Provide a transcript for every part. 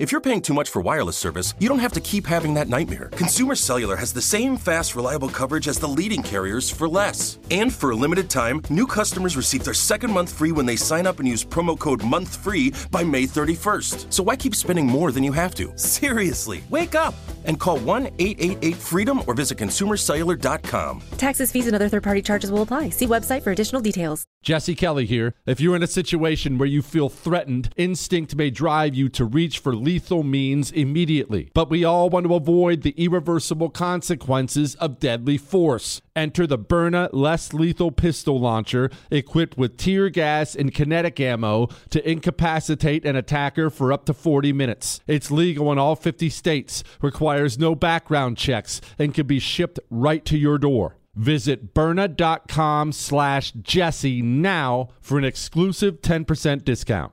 If you're paying too much for wireless service, you don't have to keep having that nightmare. Consumer Cellular has the same fast, reliable coverage as the leading carriers for less. And for a limited time, new customers receive their second month free when they sign up and use promo code MONTHFREE by May 31st. So why keep spending more than you have to? Seriously, wake up and call 1-888-FREEDOM or visit ConsumerCellular.com. Taxes, fees, and other third-party charges will apply. See website for additional details. Jesse Kelly here. If you're in a situation where you feel threatened, instinct may drive you to reach for lethal means immediately. But we all want to avoid the irreversible consequences of deadly force. Enter the Berna less lethal pistol launcher, equipped with tear gas and kinetic ammo to incapacitate an attacker for up to 40 minutes. It's legal in all 50 states, requires no background checks, and can be shipped right to your door. Visit Berna.com/Jesse now for an exclusive 10% discount.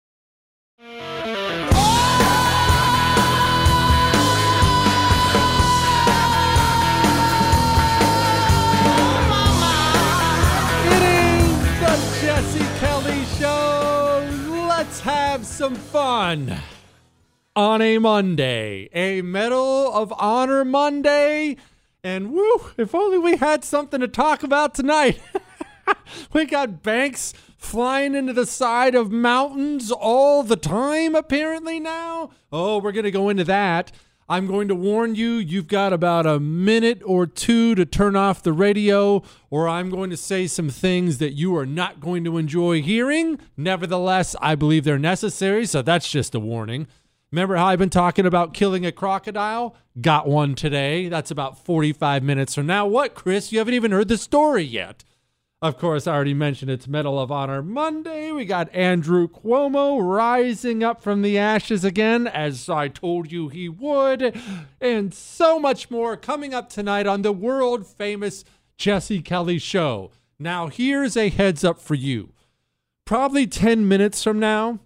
Have some fun on a Monday, a Medal of Honor Monday, and woo, if only we had something to talk about tonight. We got banks flying into the side of mountains all the time, apparently now. Oh, we're going to go into that. I'm going to warn you, you've got about a minute or two to turn off the radio, or I'm going to say some things that you are not going to enjoy hearing. Nevertheless, I believe they're necessary, so that's just a warning. Remember how I've been talking about killing a crocodile? Got one today. That's about 45 minutes from now. What, Chris? You haven't even heard the story yet. Of course, I already mentioned it's Medal of Honor Monday. We got Andrew Cuomo rising up from the ashes again, as I told you he would, and so much more coming up tonight on the world-famous Jesse Kelly Show. Now, here's a heads up for you. Probably 10 minutes from now,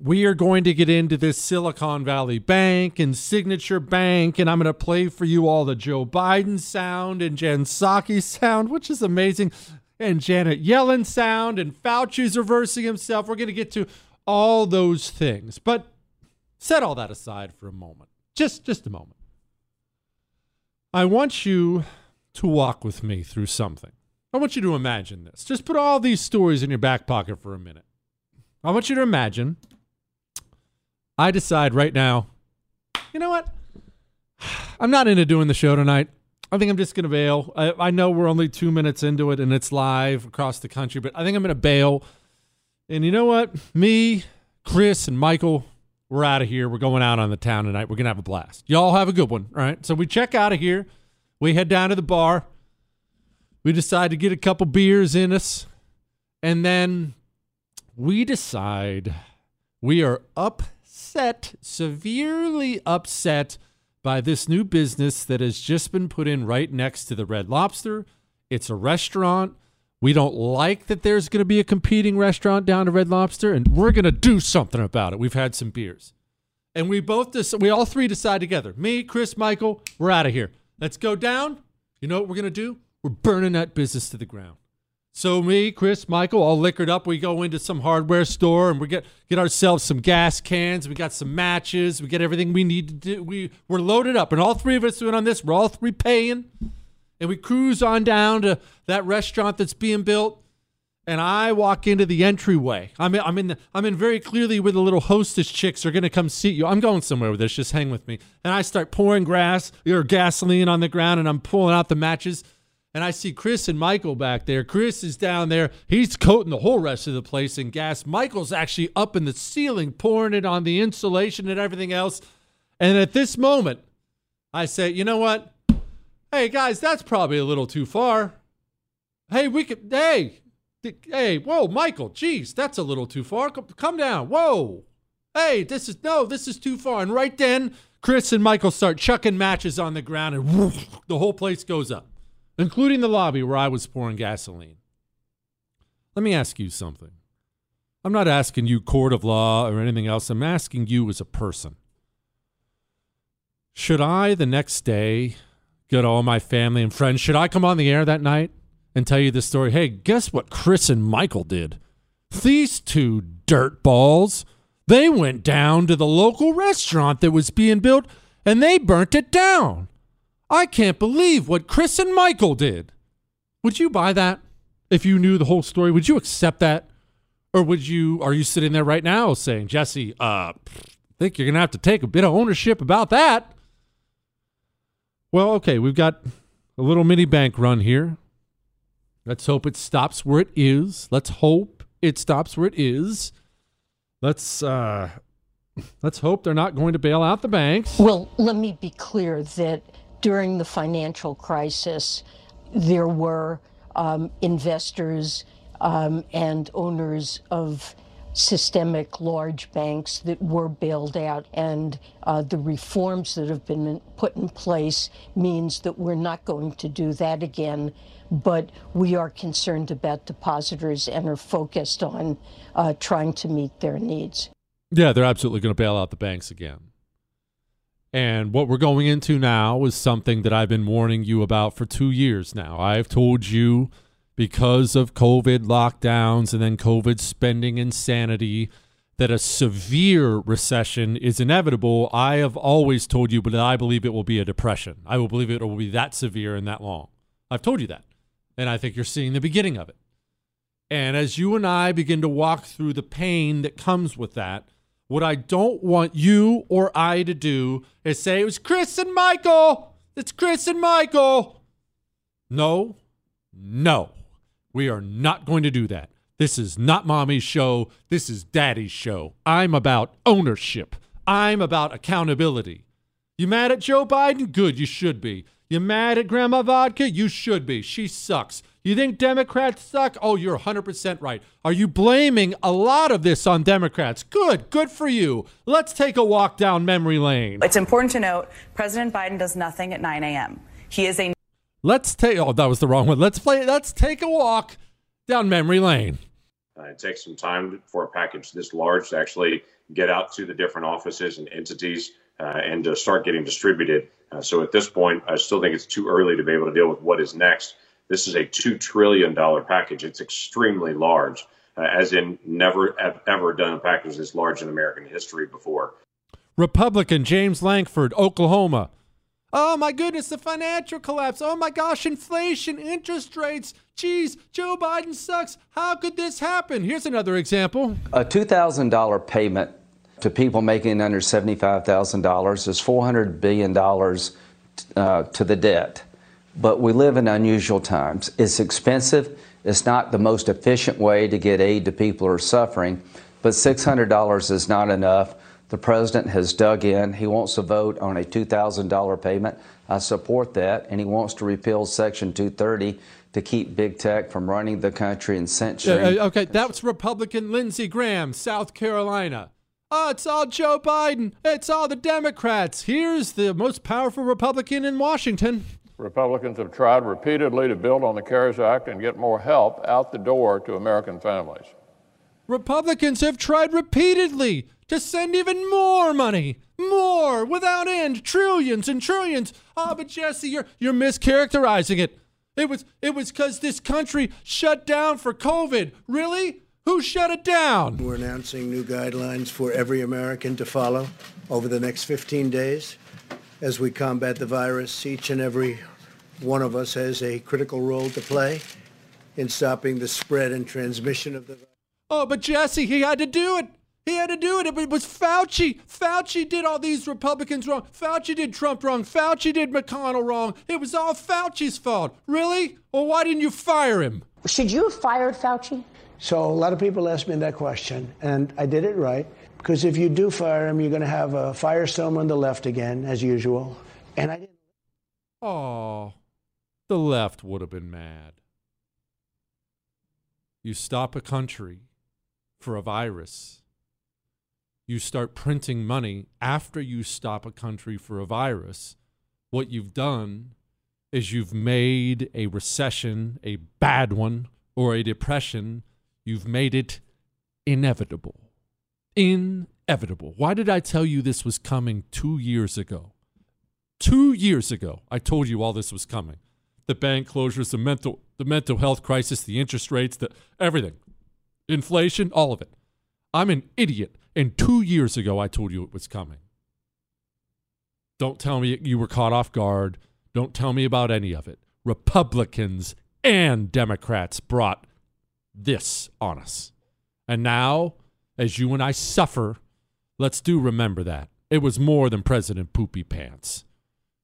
we are going to get into this Silicon Valley Bank and Signature Bank, and I'm going to play for you all the Joe Biden sound and Jen Psaki sound, which is amazing, and Janet Yellen sound, and Fauci's reversing himself. We're going to get to all those things. But set all that aside for a moment. Just a moment. I want you to walk with me through something. I want you to imagine this. Just put all these stories in your back pocket for a minute. I want you to imagine I decide right now, you know what? I'm not into doing the show tonight. I think I'm just going to bail. I know we're only 2 minutes into it and it's live across the country, but I think I'm going to bail. And you know what? Me, Chris, and Michael, we're out of here. We're going out on the town tonight. We're going to have a blast. Y'all have a good one. All right. So we check out of here. We head down to the bar. We decide to get a couple beers in us. And then we decide we are upset, severely upset, by this new business that has just been put in right next to the Red Lobster. It's a restaurant. We don't like that there's going to be a competing restaurant down to Red Lobster, and we're going to do something about it. We've had some beers. And we all three decide together. Me, Chris, Michael, we're out of here. Let's go down. You know what we're going to do? We're burning that business to the ground. So me, Chris, Michael, all liquored up. We go into some hardware store and we get ourselves some gas cans. We got some matches. We get everything we need to do. We're loaded up. And all three of us went on this. We're all three paying. And we cruise on down to that restaurant that's being built. And I walk into the entryway. I'm in very clearly where the little hostess chicks are going to come seat you. I'm going somewhere with this. Just hang with me. And I start pouring gasoline on the ground, and I'm pulling out the matches. And I see Chris and Michael back there. Chris is down there. He's coating the whole rest of the place in gas. Michael's actually up in the ceiling, pouring it on the insulation and everything else. And at this moment, I say, you know what? Hey, guys, that's probably a little too far. Hey, Hey, whoa, Michael, geez, that's a little too far. Come down. Whoa. Hey, this is too far. And right then, Chris and Michael start chucking matches on the ground, and whoosh, the whole place goes up, including the lobby where I was pouring gasoline. Let me ask you something. I'm not asking you court of law or anything else. I'm asking you as a person. Should I, the next day, get all my family and friends, should I come on the air that night and tell you this story? Hey, guess what Chris and Michael did? These two dirtballs, they went down to the local restaurant that was being built, and they burnt it down. I can't believe what Chris and Michael did. Would you buy that if you knew the whole story? Would you accept that? Or are you sitting there right now saying, Jesse, I think you're going to have to take a bit of ownership about that? Well, okay, we've got a little mini bank run here. Let's hope it stops where it is. Let's hope they're not going to bail out the banks. Well, let me be clear that during the financial crisis, there were investors and owners of systemic large banks that were bailed out, and the reforms that have been put in place means that we're not going to do that again, but we are concerned about depositors and are focused on trying to meet their needs. Yeah, they're absolutely going to bail out the banks again. And what we're going into now is something that I've been warning you about for 2 years now. I've told you, because of COVID lockdowns and then COVID spending insanity, that a severe recession is inevitable. I have always told you, but I believe it will be a depression. I will believe it will be that severe and that long. I've told you that. And I think you're seeing the beginning of it. And as you and I begin to walk through the pain that comes with that, what I don't want you or I to do is say, it was Chris and Michael. It's Chris and Michael. No. We are not going to do that. This is not mommy's show. This is daddy's show. I'm about ownership. I'm about accountability. You mad at Joe Biden? Good, you should be. You mad at Grandma Vodka? You should be. She sucks. You think Democrats suck? Oh, you're 100% right. Are you blaming a lot of this on Democrats? Good for you. Let's take a walk down memory lane. It's important to note President Biden does nothing at 9 a.m. He is a... Oh, that was the wrong one. Let's take a walk down memory lane. It takes some time for a package this large to actually get out to the different offices and entities and to start getting distributed. So at this point, I still think it's too early to be able to deal with what is next. This is a $2 trillion package. It's extremely large, as in never have ever done a package this large in American history before. Republican James Lankford, Oklahoma. Oh, my goodness, the financial collapse. Oh, my gosh, inflation, interest rates. Geez, Joe Biden sucks. How could this happen? Here's another example. A $2,000 payment to people making under $75,000 is $400 billion to the debt. But we live in unusual times. It's expensive. It's not the most efficient way to get aid to people who are suffering. But $600 is not enough. The president has dug in. He wants to vote on a $2,000 payment. I support that. And he wants to repeal Section 230 to keep big tech from running the country and censoring. Okay, that's Republican Lindsey Graham, South Carolina. Oh, it's all Joe Biden. It's all the Democrats. Here's the most powerful Republican in Washington. Republicans have tried repeatedly to build on the CARES Act and get more help out the door to American families. Republicans have tried repeatedly to send even more money, more, without end, trillions and trillions. Ah, but Jesse, you're mischaracterizing it. It was because this country shut down for COVID. Really? Who shut it down? We're announcing new guidelines for every American to follow over the next 15 days. As we combat the virus, each and every one of us has a critical role to play in stopping the spread and transmission of the virus. Oh, but Jesse, he had to do it. He had to do it. It was Fauci. Fauci did all these Republicans wrong. Fauci did Trump wrong. Fauci did McConnell wrong. It was all Fauci's fault. Really? Well, why didn't you fire him? Should you have fired Fauci? So a lot of people asked me that question, and I did it right, because if you do fire him, you're going to have a firestorm on the left again, as usual. And I didn't. Oh, the left would have been mad. You stop a country for a virus. You start printing money after you stop a country for a virus. What you've done is you've made a recession, a bad one, or a depression, you've made it inevitable. Inevitable. Why did I tell you this was coming 2 years ago? 2 years ago, I told you all this was coming. The bank closures, the mental health crisis, the interest rates, the everything. Inflation, all of it. I'm an idiot. And 2 years ago, I told you it was coming. Don't tell me you were caught off guard. Don't tell me about any of it. Republicans and Democrats brought this on us. And now, as you and I suffer, let's do remember that. It was more than President Poopy Pants.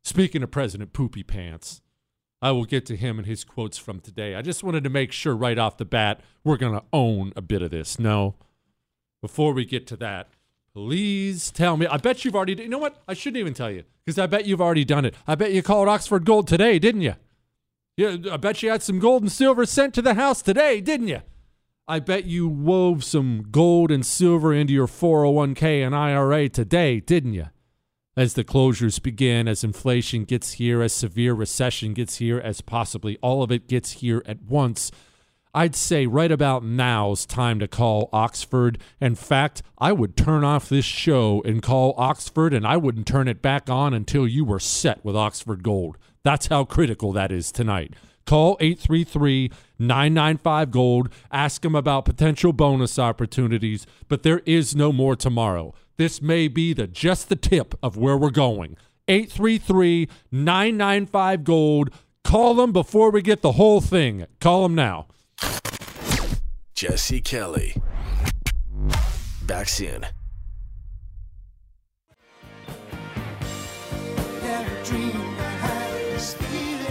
Speaking of President Poopy Pants, I will get to him and his quotes from today. I just wanted to make sure right off the bat, we're going to own a bit of this. No, before we get to that, please tell me. I bet you've already, you know what? I shouldn't even tell you, because I bet you've already done it. I bet you called Oxford Gold today, didn't you? Yeah, I bet you had some gold and silver sent to the house today, didn't you? I bet you wove some gold and silver into your 401k and IRA today, didn't you? As the closures begin, as inflation gets here, as severe recession gets here, as possibly all of it gets here at once, I'd say right about now's time to call Oxford. In fact, I would turn off this show and call Oxford, and I wouldn't turn it back on until you were set with Oxford Gold. That's how critical that is tonight. Call 833-995-GOLD. Ask them about potential bonus opportunities, but there is no more tomorrow. This may be just the tip of where we're going. 833-995-GOLD. Call them before we get the whole thing. Call them now. Jesse Kelly. Back soon.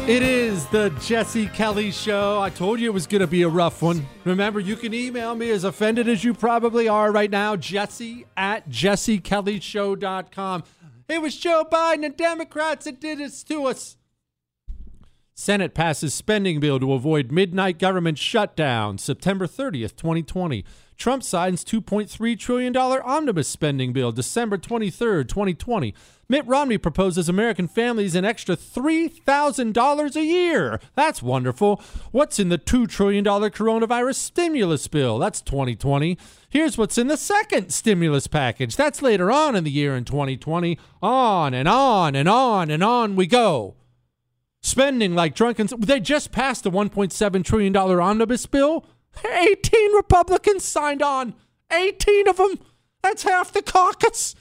It is the Jesse Kelly Show. I told you it was going to be a rough one. Remember, you can email me, as offended as you probably are right now, jesse@jessekellyshow.com. It was Joe Biden and Democrats that did this to us. Senate passes spending bill to avoid midnight government shutdown, September 30th, 2020. Trump signs $2.3 trillion omnibus spending bill, December 23rd, 2020. Mitt Romney proposes American families an extra $3,000 a year. That's wonderful. What's in the $2 trillion coronavirus stimulus bill? That's 2020. Here's what's in the second stimulus package. That's later on in the year in 2020. On and on and on and on we go. Spending like drunken... They just passed the $1.7 trillion omnibus bill. 18 Republicans signed on. 18 of them. That's half the caucus.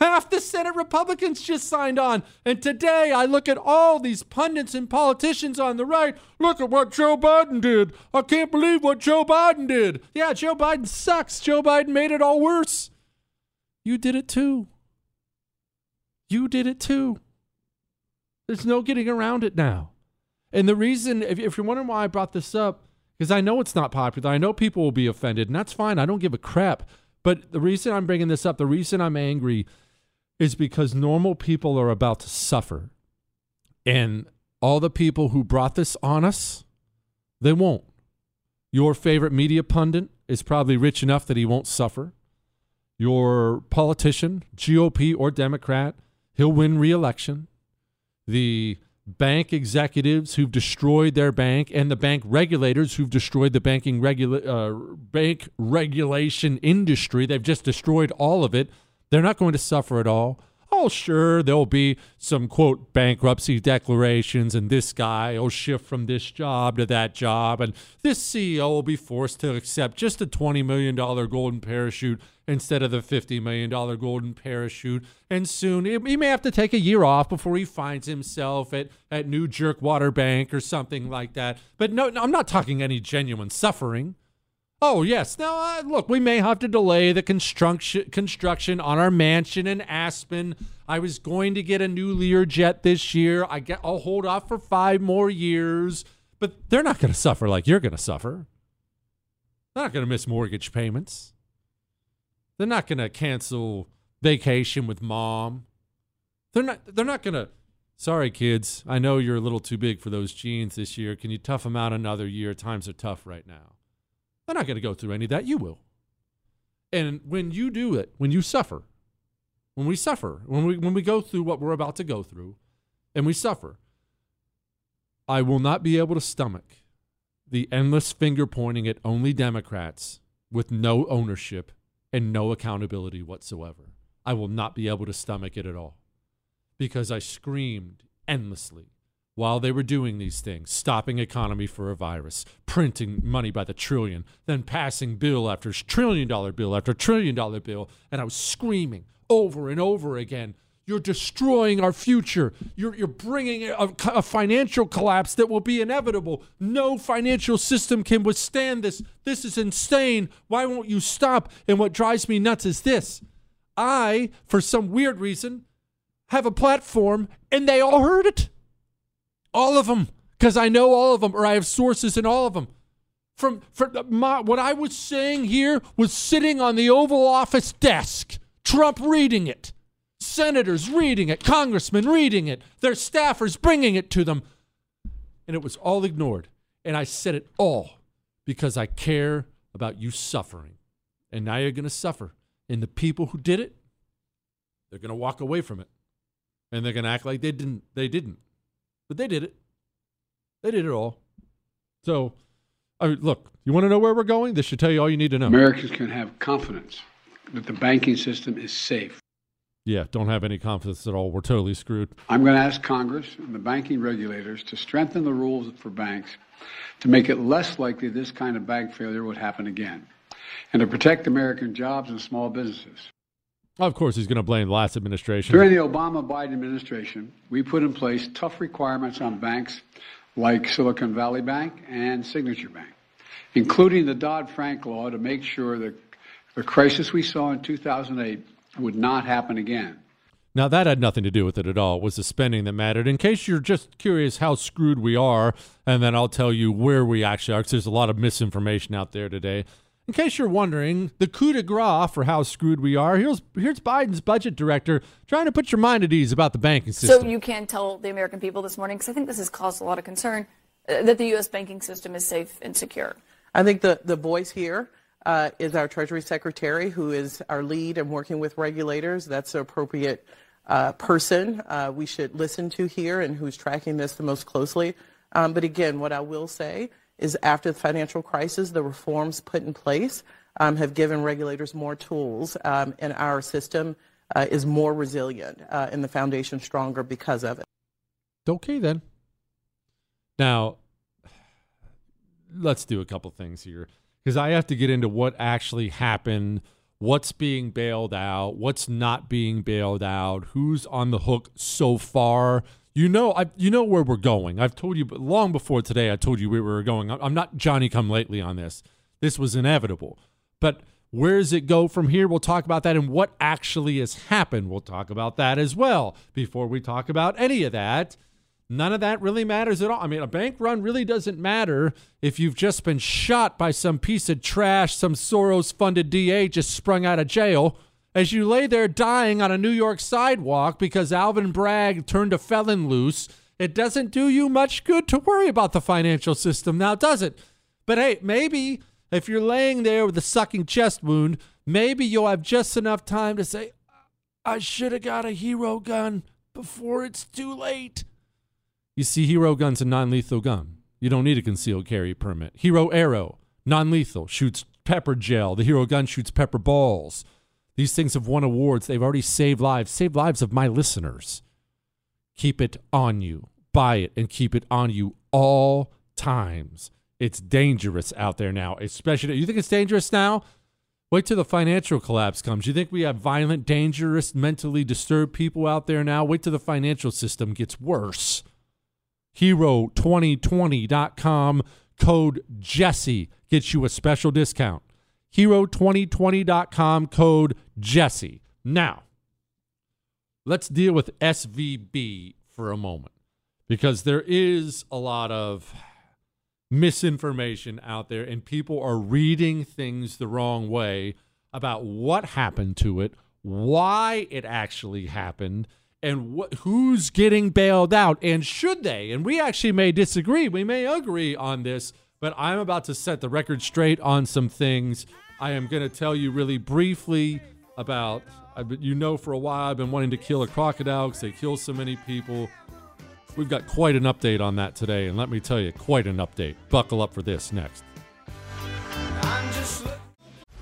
Half the Senate Republicans just signed on. And today I look at all these pundits and politicians on the right. Look at what Joe Biden did. I can't believe what Joe Biden did. Yeah, Joe Biden sucks. Joe Biden made it all worse. You did it too. You did it too. There's no getting around it now. And the reason, if you're wondering why I brought this up, because I know it's not popular. I know people will be offended, and that's fine. I don't give a crap. But the reason I'm bringing this up, the reason I'm angry, is because normal people are about to suffer. And all the people who brought this on us, they won't. Your favorite media pundit is probably rich enough that he won't suffer. Your politician, GOP or Democrat, he'll win re-election. The bank executives who've destroyed their bank and the bank regulators who've destroyed the banking bank regulation industry. They've just destroyed all of it. They're not going to suffer at all. Oh, sure, there'll be some, quote, bankruptcy declarations, and this guy will shift from this job to that job, and this CEO will be forced to accept just a $20 million golden parachute instead of the $50 million golden parachute. And soon, he may have to take a year off before he finds himself at New Jerkwater Bank or something like that. But no, I'm not talking any genuine suffering. Oh, yes. Now, look, we may have to delay the construction on our mansion in Aspen. I was going to get a new Learjet this year. I'll hold off for 5 more years. But they're not going to suffer like you're going to suffer. They're not going to miss mortgage payments. They're not going to cancel vacation with mom. They're not going to, sorry, kids, I know you're a little too big for those jeans this year. Can you tough them out another year? Times are tough right now. They're not going to go through any of that. You will. And when you do it, when you suffer, when we suffer, when we go through what we're about to go through and we suffer, I will not be able to stomach the endless finger pointing at only Democrats with no ownership and no accountability whatsoever. I will not be able to stomach it at all because I screamed endlessly while they were doing these things, stopping economy for a virus, printing money by the trillion, then passing bill after $1 trillion bill after $1 trillion bill, and I was screaming over and over again, you're destroying our future. You're bringing a financial collapse that will be inevitable. No financial system can withstand this. This is insane. Why won't you stop? And what drives me nuts is this. I, for some weird reason, have a platform, and they all heard it. All of them, because I know all of them, or I have sources in all of them. What I was saying here was sitting on the Oval Office desk, Trump reading it, senators reading it, congressmen reading it, their staffers bringing it to them, and it was all ignored. And I said it all because I care about you suffering. And now you're going to suffer. And the people who did it, they're going to walk away from it, and they're going to act like they didn't. They didn't. But they did it. They did it all. So, I mean, look, you want to know where we're going? This should tell you all you need to know. Americans can have confidence that the banking system is safe. Yeah, don't have any confidence at all. We're totally screwed. I'm going to ask Congress and the banking regulators to strengthen the rules for banks to make it less likely this kind of bank failure would happen again and to protect American jobs and small businesses. Of course, he's going to blame the last administration. During the Obama-Biden administration, we put in place tough requirements on banks like Silicon Valley Bank and Signature Bank, including the Dodd-Frank law to make sure that the crisis we saw in 2008 would not happen again. Now, that had nothing to do with it at all. It was the spending that mattered. In case you're just curious how screwed we are, and then I'll tell you where we actually are, because there's a lot of misinformation out there today. In case you're wondering, the coup de grace for how screwed we are, here's Biden's budget director trying to put your mind at ease about the banking system. So you can tell the American people this morning, because I think this has caused a lot of concern, that the U.S. banking system is safe and secure. I think the voice here is our Treasury Secretary, who is our lead and working with regulators. That's the appropriate person we should listen to here and who's tracking this the most closely. But again, what I will say is after the financial crisis, the reforms put in place have given regulators more tools, and our system is more resilient and the foundation stronger because of it. Okay, then. Now, let's do a couple things here, because I have to get into what actually happened, what's being bailed out, what's not being bailed out, who's on the hook so far. You know where we're going. I've told you long before today, I told you where we were going. I'm not Johnny-come-lately on this. This was inevitable. But where does it go from here? We'll talk about that and what actually has happened. We'll talk about that as well. Before we talk about any of that, none of that really matters at all. I mean, a bank run really doesn't matter if you've just been shot by some piece of trash, some Soros-funded DA just sprung out of jail, as you lay there dying on a New York sidewalk because Alvin Bragg turned a felon loose. It doesn't do you much good to worry about the financial system now, does it? But hey, maybe if you're laying there with a sucking chest wound, maybe you'll have just enough time to say, I should have got a hero gun before it's too late. You see, Hero gun's a non-lethal gun. You don't need a concealed carry permit. Hero arrow, non-lethal, shoots pepper gel. The Hero gun shoots pepper balls. These things have won awards. They've already saved lives of my listeners. Keep it on you. Buy it and keep it on you all times. It's dangerous out there now, especially. You think it's dangerous now? Wait till the financial collapse comes. You think we have violent, dangerous, mentally disturbed people out there now? Wait till the financial system gets worse. Hero2020.com, code Jesse gets you a special discount. Hero2020.com, code Jesse. Now, let's deal with SVB for a moment, because there is a lot of misinformation out there, and people are reading things the wrong way about what happened to it, why it actually happened, and who's getting bailed out, and should they? And we actually may disagree. We may agree on this, but I'm about to set the record straight on some things. I am going to tell you really briefly about, you know, for a while I've been wanting to kill a crocodile because they kill so many people. We've got quite an update on that today, and let me tell you, quite an update. Buckle up for this next.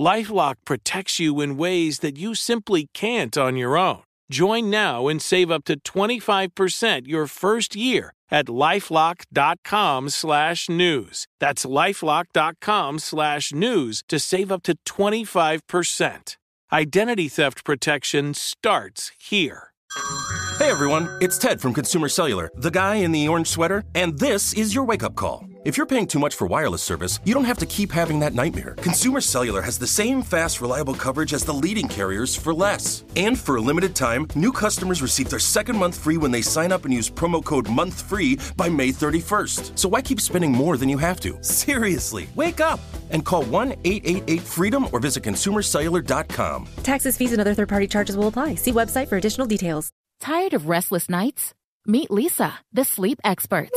LifeLock protects you in ways that you simply can't on your own. Join now and save up to 25% your first year at LifeLock.com/news. That's LifeLock.com/news to save up to 25%. Identity theft protection starts here. Hey everyone, it's Ted from Consumer Cellular, the guy in the orange sweater, and this is your wake-up call. If you're paying too much for wireless service, you don't have to keep having that nightmare. Consumer Cellular has the same fast, reliable coverage as the leading carriers for less. And for a limited time, new customers receive their second month free when they sign up and use promo code MONTHFREE by May 31st. So why keep spending more than you have to? Seriously, wake up and call 1-888-FREEDOM or visit ConsumerCellular.com. Taxes, fees, and other third-party charges will apply. See website for additional details. Tired of restless nights? Meet Leesa, the sleep experts.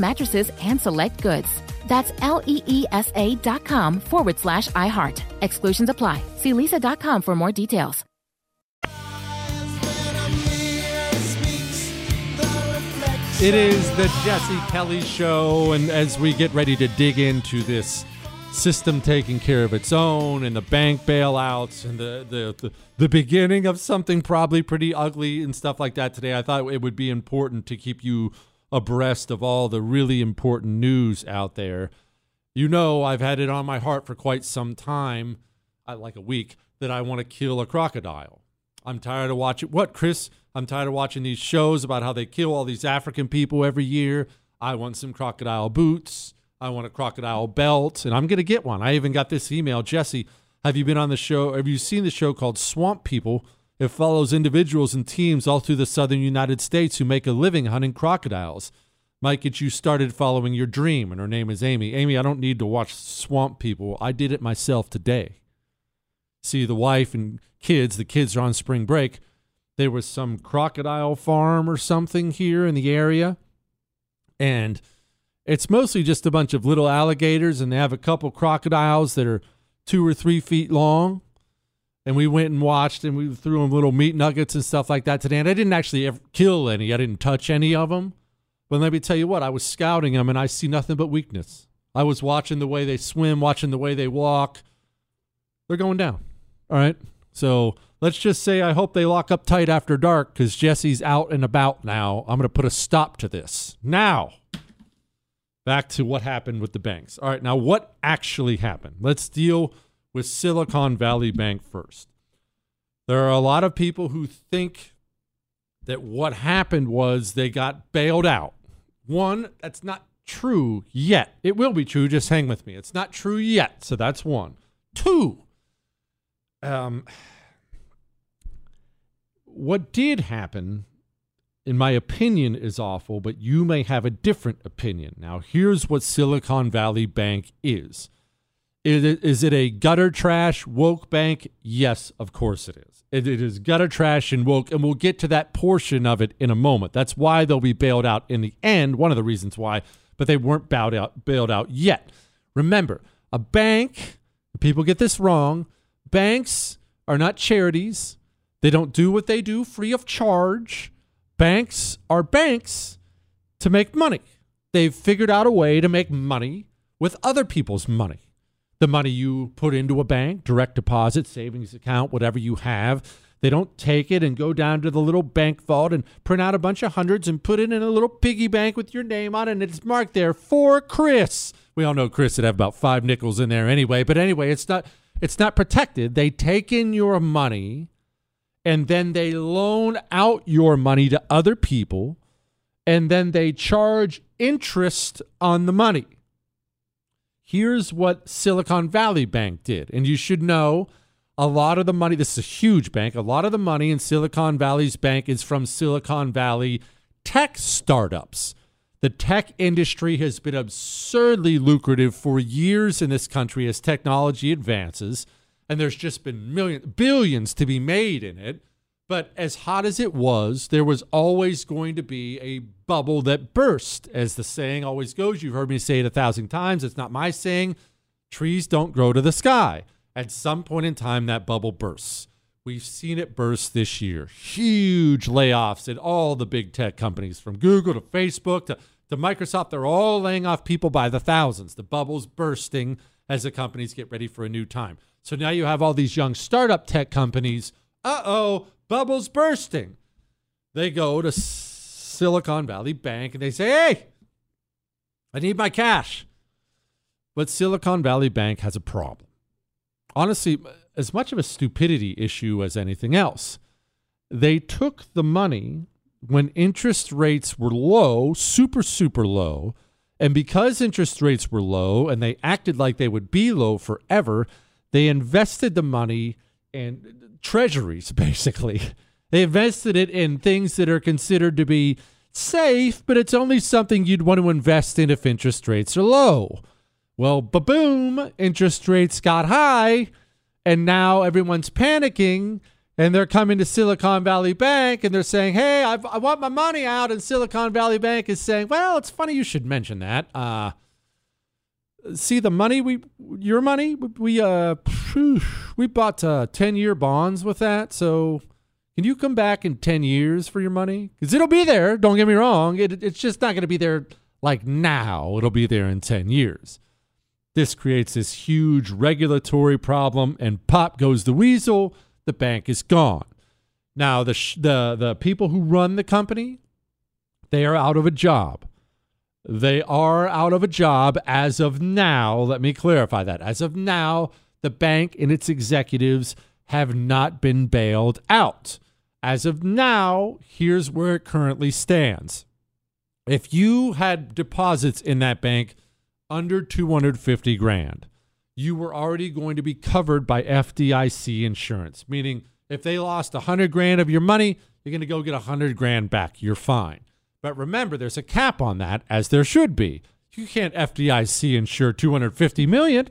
mattresses and select goods. That's leesa.com/iHeart. Exclusions apply. See leesa.com for more details. It is the Jesse Kelly Show, and as we get ready to dig into this system taking care of its own and the bank bailouts and the beginning of something probably pretty ugly and stuff like that today, I thought it would be important to keep you abreast of all the really important news out there. You know, I've had it on my heart for quite some time, like a week, that I want to kill a crocodile. I'm tired of watching. What, Chris? I'm tired of watching these shows about how they kill all these African people every year. I want some crocodile boots. I want a crocodile belt, and I'm going to get one. I even got this email. Jesse, have you been on the show? Have you seen the show called Swamp People? It follows individuals and teams all through the southern United States who make a living hunting crocodiles. Might get you started following your dream, and her name is Amy. Amy, I don't need to watch Swamp People. I did it myself today. See, the wife and kids, the kids are on spring break. There was some crocodile farm or something here in the area, and it's mostly just a bunch of little alligators, and they have a couple crocodiles that are 2 or 3 feet long, and we went and watched, and we threw them little meat nuggets and stuff like that today, and I didn't actually ever kill any. I didn't touch any of them, but let me tell you what, I was scouting them, and I see nothing but weakness. I was watching the way they swim, watching the way they walk. They're going down, all right? So let's just say I hope they lock up tight after dark, because Jesse's out and about now. I'm going to put a stop to this. Now, back to what happened with the banks. All right, now what actually happened? Let's deal with Silicon Valley Bank first. There are a lot of people who think that what happened was they got bailed out. One, that's not true yet. It will be true. Just hang with me. It's not true yet. So that's one. Two, what did happen, in my opinion, is awful, but you may have a different opinion. Now, here's what Silicon Valley Bank is. Is it a gutter trash woke bank? Yes, of course it is. It is gutter trash and woke, and we'll get to that portion of it in a moment. That's why they'll be bailed out in the end, one of the reasons why, but they weren't bailed out yet. Remember, a bank, people get this wrong, banks are not charities. They don't do what they do free of charge. Banks are banks to make money. They've figured out a way to make money with other people's money. The money you put into a bank, direct deposit, savings account, whatever you have, they don't take it and go down to the little bank vault and print out a bunch of hundreds and put it in a little piggy bank with your name on it, and it's marked there for Chris. We all know Chris would have about 5 nickels in there anyway, but anyway, it's not protected. They take in your money, and then they loan out your money to other people, and then they charge interest on the money. Here's what Silicon Valley Bank did. And you should know a lot of the money, this is a huge bank, a lot of the money in Silicon Valley's bank is from Silicon Valley tech startups. The tech industry has been absurdly lucrative for years in this country as technology advances. And there's just been billions to be made in it. But as hot as it was, there was always going to be a bubble that burst, as the saying always goes. You've heard me say it 1,000 times. It's not my saying. Trees don't grow to the sky. At some point in time, that bubble bursts. We've seen it burst this year. Huge layoffs at all the big tech companies, from Google to Facebook to Microsoft. They're all laying off people by the thousands. The bubble's bursting as the companies get ready for a new time. So now you have all these young startup tech companies. Uh-oh, bubble's bursting. They go to Silicon Valley Bank and they say, hey, I need my cash. But Silicon Valley Bank has a problem. Honestly, as much of a stupidity issue as anything else, they took the money when interest rates were low, super, super low. And because interest rates were low and they acted like they would be low forever, they invested the money in treasuries, basically. They invested it in things that are considered to be safe, but it's only something you'd want to invest in if interest rates are low. Well, ba-boom, interest rates got high, and now everyone's panicking, and they're coming to Silicon Valley Bank, and they're saying, hey, I want my money out, and Silicon Valley Bank is saying, well, it's funny you should mention that. See the money, we bought 10-year bonds with that, so can you come back in 10 years for your money? Because it'll be there, don't get me wrong. It's just not going to be there like now. It'll be there in 10 years. This creates this huge regulatory problem, and pop goes the weasel. The bank is gone. Now, the people who run the company, they are out of a job. They are out of a job as of now. Let me clarify that. As of now, the bank and its executives have not been bailed out. As of now, here's where it currently stands. If you had deposits in that bank under $250,000, you were already going to be covered by FDIC insurance, meaning if they lost $100,000 of your money, you're going to go get $100,000 back. You're fine. But remember, there's a cap on that, as there should be. You can't FDIC insure $250 million.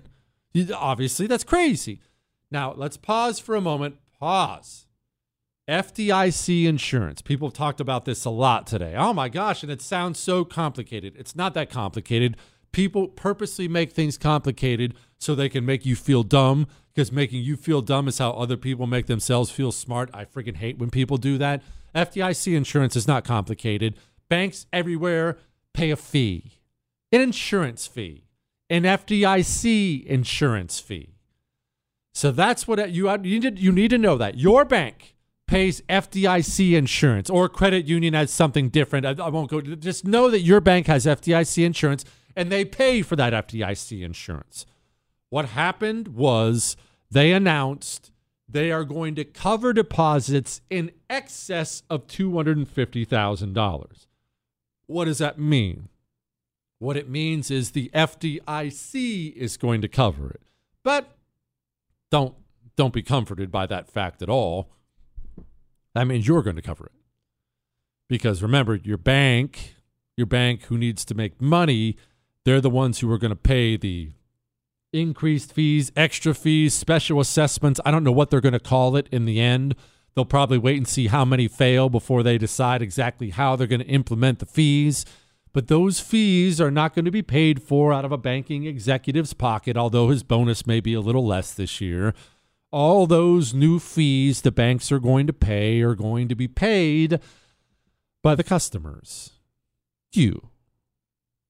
Obviously, that's crazy. Now, let's pause for a moment. Pause. FDIC insurance. People have talked about this a lot today. Oh, my gosh, and it sounds so complicated. It's not that complicated. People purposely make things complicated so they can make you feel dumb, because making you feel dumb is how other people make themselves feel smart. I freaking hate when people do that. FDIC insurance is not complicated. Banks everywhere pay a fee, an insurance fee, an FDIC insurance fee. So that's what you need to know, that your bank pays FDIC insurance, or credit union has something different. I won't go. Just know that your bank has FDIC insurance, and they pay for that FDIC insurance. What happened was they announced they are going to cover deposits in excess of $250,000. What does that mean? What it means is the FDIC is going to cover it. But don't be comforted by that fact at all. That means you're going to cover it. Because remember, your bank who needs to make money, they're the ones who are going to pay the increased fees, extra fees, special assessments. I don't know what they're going to call it in the end. They'll probably wait and see how many fail before they decide exactly how they're going to implement the fees. But those fees are not going to be paid for out of a banking executive's pocket, although his bonus may be a little less this year. All those new fees the banks are going to pay are going to be paid by the customers. You.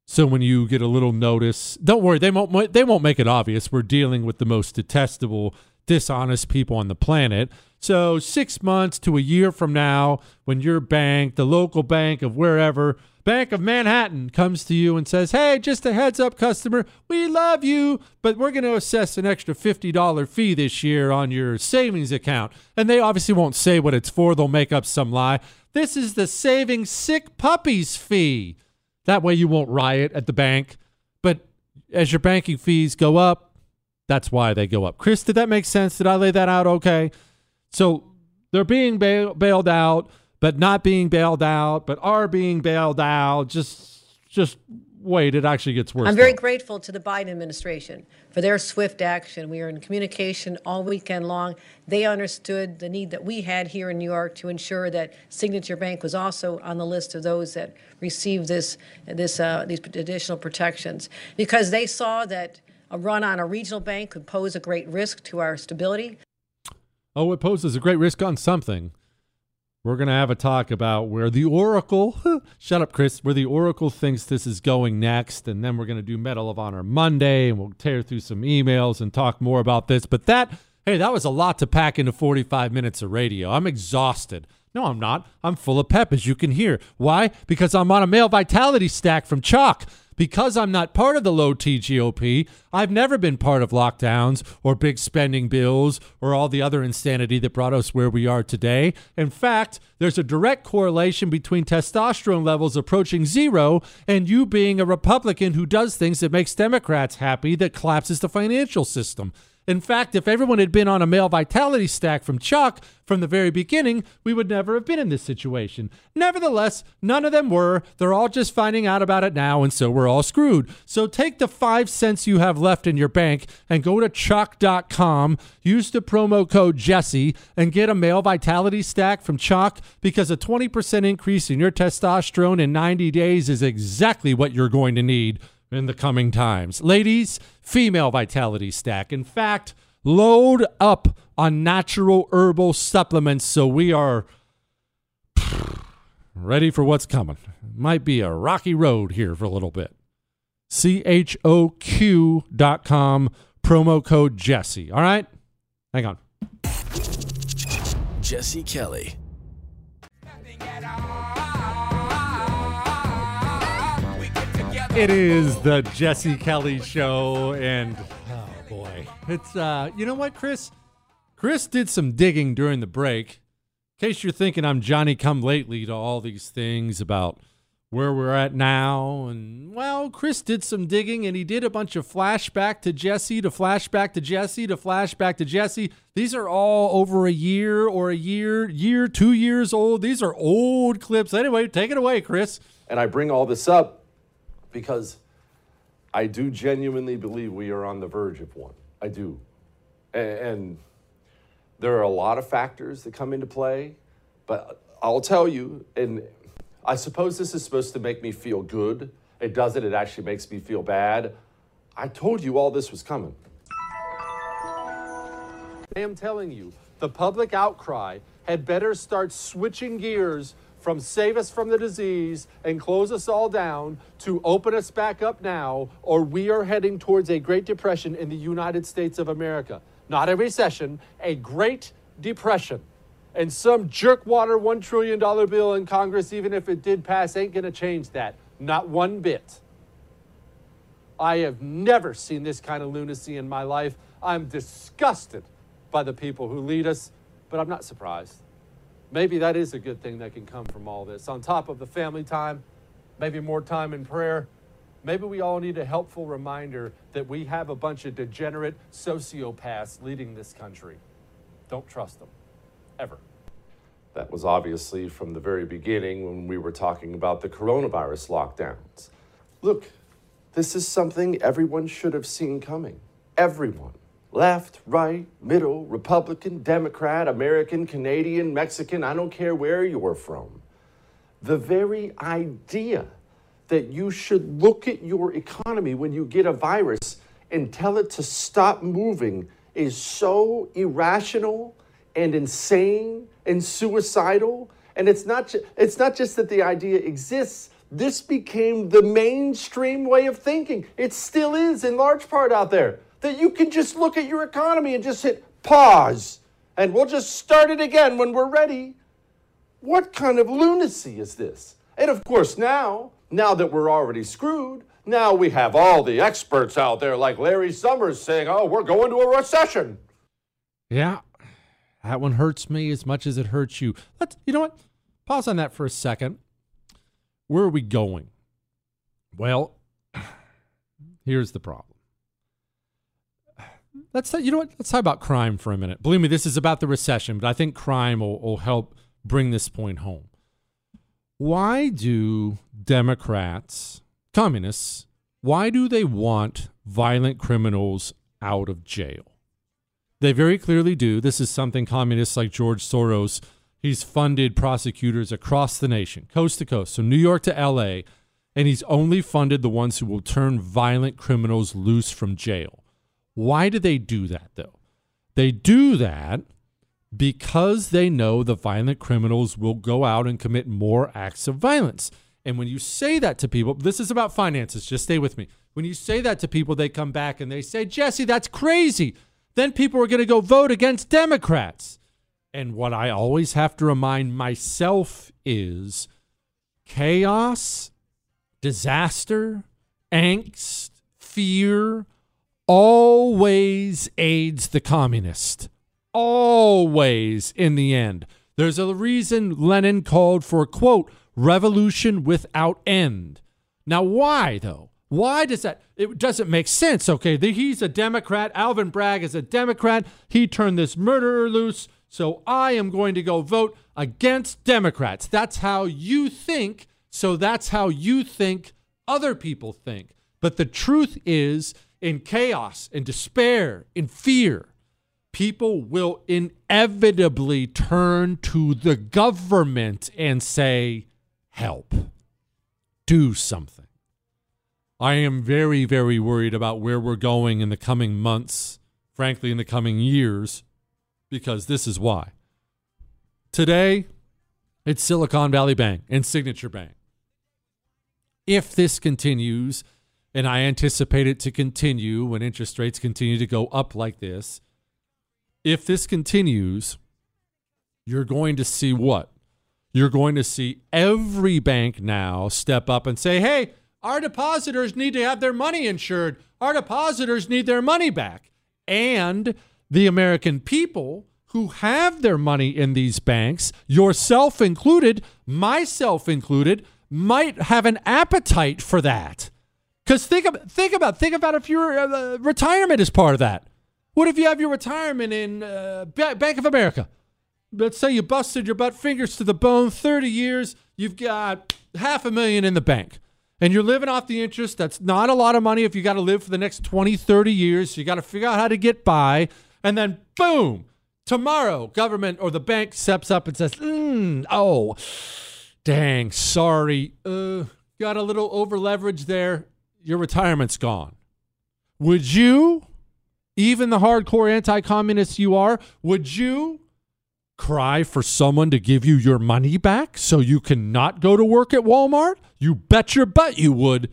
So when you get a little notice, don't worry, they won't make it obvious. We're dealing with the most detestable, dishonest people on the planet. So 6 months to a year from now, when your bank, the local bank of wherever, Bank of Manhattan, comes to you and says, hey, just a heads up, customer, we love you, but we're going to assess an extra $50 fee this year on your savings account. And they obviously won't say what it's for. They'll make up some lie. This is the saving sick puppies fee. That way you won't riot at the bank. But as your banking fees go up, that's why they go up. Chris, did that make sense? Did I lay that out okay? So they're being bailed out, but not being bailed out, but are being bailed out. Just wait, it actually gets worse. I'm very grateful to the Biden administration for their swift action. We are in communication all weekend long. They understood the need that we had here in New York to ensure that Signature Bank was also on the list of those that received these additional protections, because they saw that a run on a regional bank could pose a great risk to our stability. Oh, it poses a great risk on something. We're going to have a talk about where the Oracle, shut up, Chris, where the Oracle thinks this is going next. And then we're going to do Medal of Honor Monday, and we'll tear through some emails and talk more about this. But that was a lot to pack into 45 minutes of radio. I'm exhausted. No, I'm not. I'm full of pep, as you can hear. Why? Because I'm on a male vitality stack from Choq. Because I'm not part of the low T GOP, I've never been part of lockdowns or big spending bills or all the other insanity that brought us where we are today. In fact, there's a direct correlation between testosterone levels approaching zero and you being a Republican who does things that makes Democrats happy, that collapses the financial system. In fact, if everyone had been on a male vitality stack from Choq from the very beginning, we would never have been in this situation. Nevertheless, none of them were. They're all just finding out about it now, and so we're all screwed. So take the 5 cents you have left in your bank and go to Choq.com, use the promo code Jesse, and get a male vitality stack from Choq, because a 20% increase in your testosterone in 90 days is exactly what you're going to need in the coming times. Ladies, female vitality stack. In fact, load up on natural herbal supplements so we are ready for what's coming. Might be a rocky road here for a little bit. choq.com, promo code Jesse. All right? Hang on. Jesse Kelly. Nothing at all. It is the Jesse Kelly Show, and oh boy, it's you know what, Chris? Chris did some digging during the break. In case you're thinking I'm Johnny come lately to all these things about where we're at now, and well, Chris did some digging, and he did a bunch of flashback to Jesse, to flashback to Jesse, to flashback to Jesse. These are all over a year, 2 years old. These are old clips. Anyway, take it away, Chris. And I bring all this up because I do genuinely believe we are on the verge of one. I do. And there are a lot of factors that come into play, but I'll tell you, and I suppose this is supposed to make me feel good. It doesn't. It actually makes me feel bad. I told you all this was coming. I am telling you, the public outcry had better start switching gears from save us from the disease and close us all down to open us back up now, or we are heading towards a Great Depression in the United States of America. Not a recession, a Great Depression. And some jerkwater $1 trillion bill in Congress, even if it did pass, ain't gonna change that. Not one bit. I have never seen this kind of lunacy in my life. I'm disgusted by the people who lead us, but I'm not surprised. Maybe that is a good thing that can come from all this. On top of the family time, maybe more time in prayer, maybe we all need a helpful reminder that we have a bunch of degenerate sociopaths leading this country. Don't trust them, ever. That was obviously from the very beginning when we were talking about the coronavirus lockdowns. Look, this is something everyone should have seen coming. Everyone. Left, right, middle, Republican, Democrat, American, Canadian, Mexican, I don't care where you're from. The very idea that you should look at your economy when you get a virus and tell it to stop moving is so irrational and insane and suicidal. And it's not just that the idea exists. This became the mainstream way of thinking. It still is in large part out there. That you can just look at your economy and just hit pause, and we'll just start it again when we're ready. What kind of lunacy is this? And of course now that we're already screwed, now we have all the experts out there like Larry Summers saying, oh, we're going to a recession. Yeah, that one hurts me as much as it hurts you. You know what? Pause on that for a second. Where are we going? Well, here's the problem. Let's talk about crime for a minute. Believe me, this is about the recession, but I think crime will help bring this point home. Why do Democrats, communists, why do they want violent criminals out of jail? They very clearly do. This is something communists like George Soros, he's funded prosecutors across the nation, coast to coast, from New York to L.A., and he's only funded the ones who will turn violent criminals loose from jail. Why do they do that, though? They do that because they know the violent criminals will go out and commit more acts of violence. And when you say that to people, this is about finances, just stay with me. When you say that to people, they come back and they say, Jesse, that's crazy. Then people are going to go vote against Democrats. And what I always have to remind myself is chaos, disaster, angst, fear, always aids the communist. Always, in the end. There's a reason Lenin called for, quote, revolution without end. Now, why, though? Why does that? It doesn't make sense, okay? He's a Democrat. Alvin Bragg is a Democrat. He turned this murderer loose, so I am going to go vote against Democrats. That's how you think, so that's how you think other people think. But the truth is, in chaos, in despair, in fear, people will inevitably turn to the government and say, help. Do something. I am very, very worried about where we're going in the coming months, frankly, in the coming years, because this is why. Today, it's Silicon Valley Bank and Signature Bank. If this continues, and I anticipate it to continue when interest rates continue to go up like this, if this continues, you're going to see what? You're going to see every bank now step up and say, hey, our depositors need to have their money insured. Our depositors need their money back. And the American people who have their money in these banks, yourself included, myself included, might have an appetite for that. Because think about if your retirement is part of that. What if you have your retirement in Bank of America? Let's say you busted your butt fingers to the bone, 30 years, you've got $500,000 in the bank. And you're living off the interest. That's not a lot of money if you got to live for the next 20, 30 years. You got to figure out how to get by. And then, boom, tomorrow, government or the bank steps up and says, oh, dang, sorry. Got a little over leverage there. Your retirement's gone. Would you, even the hardcore anti-communists you are, would you cry for someone to give you your money back so you cannot go to work at Walmart? You bet your butt you would.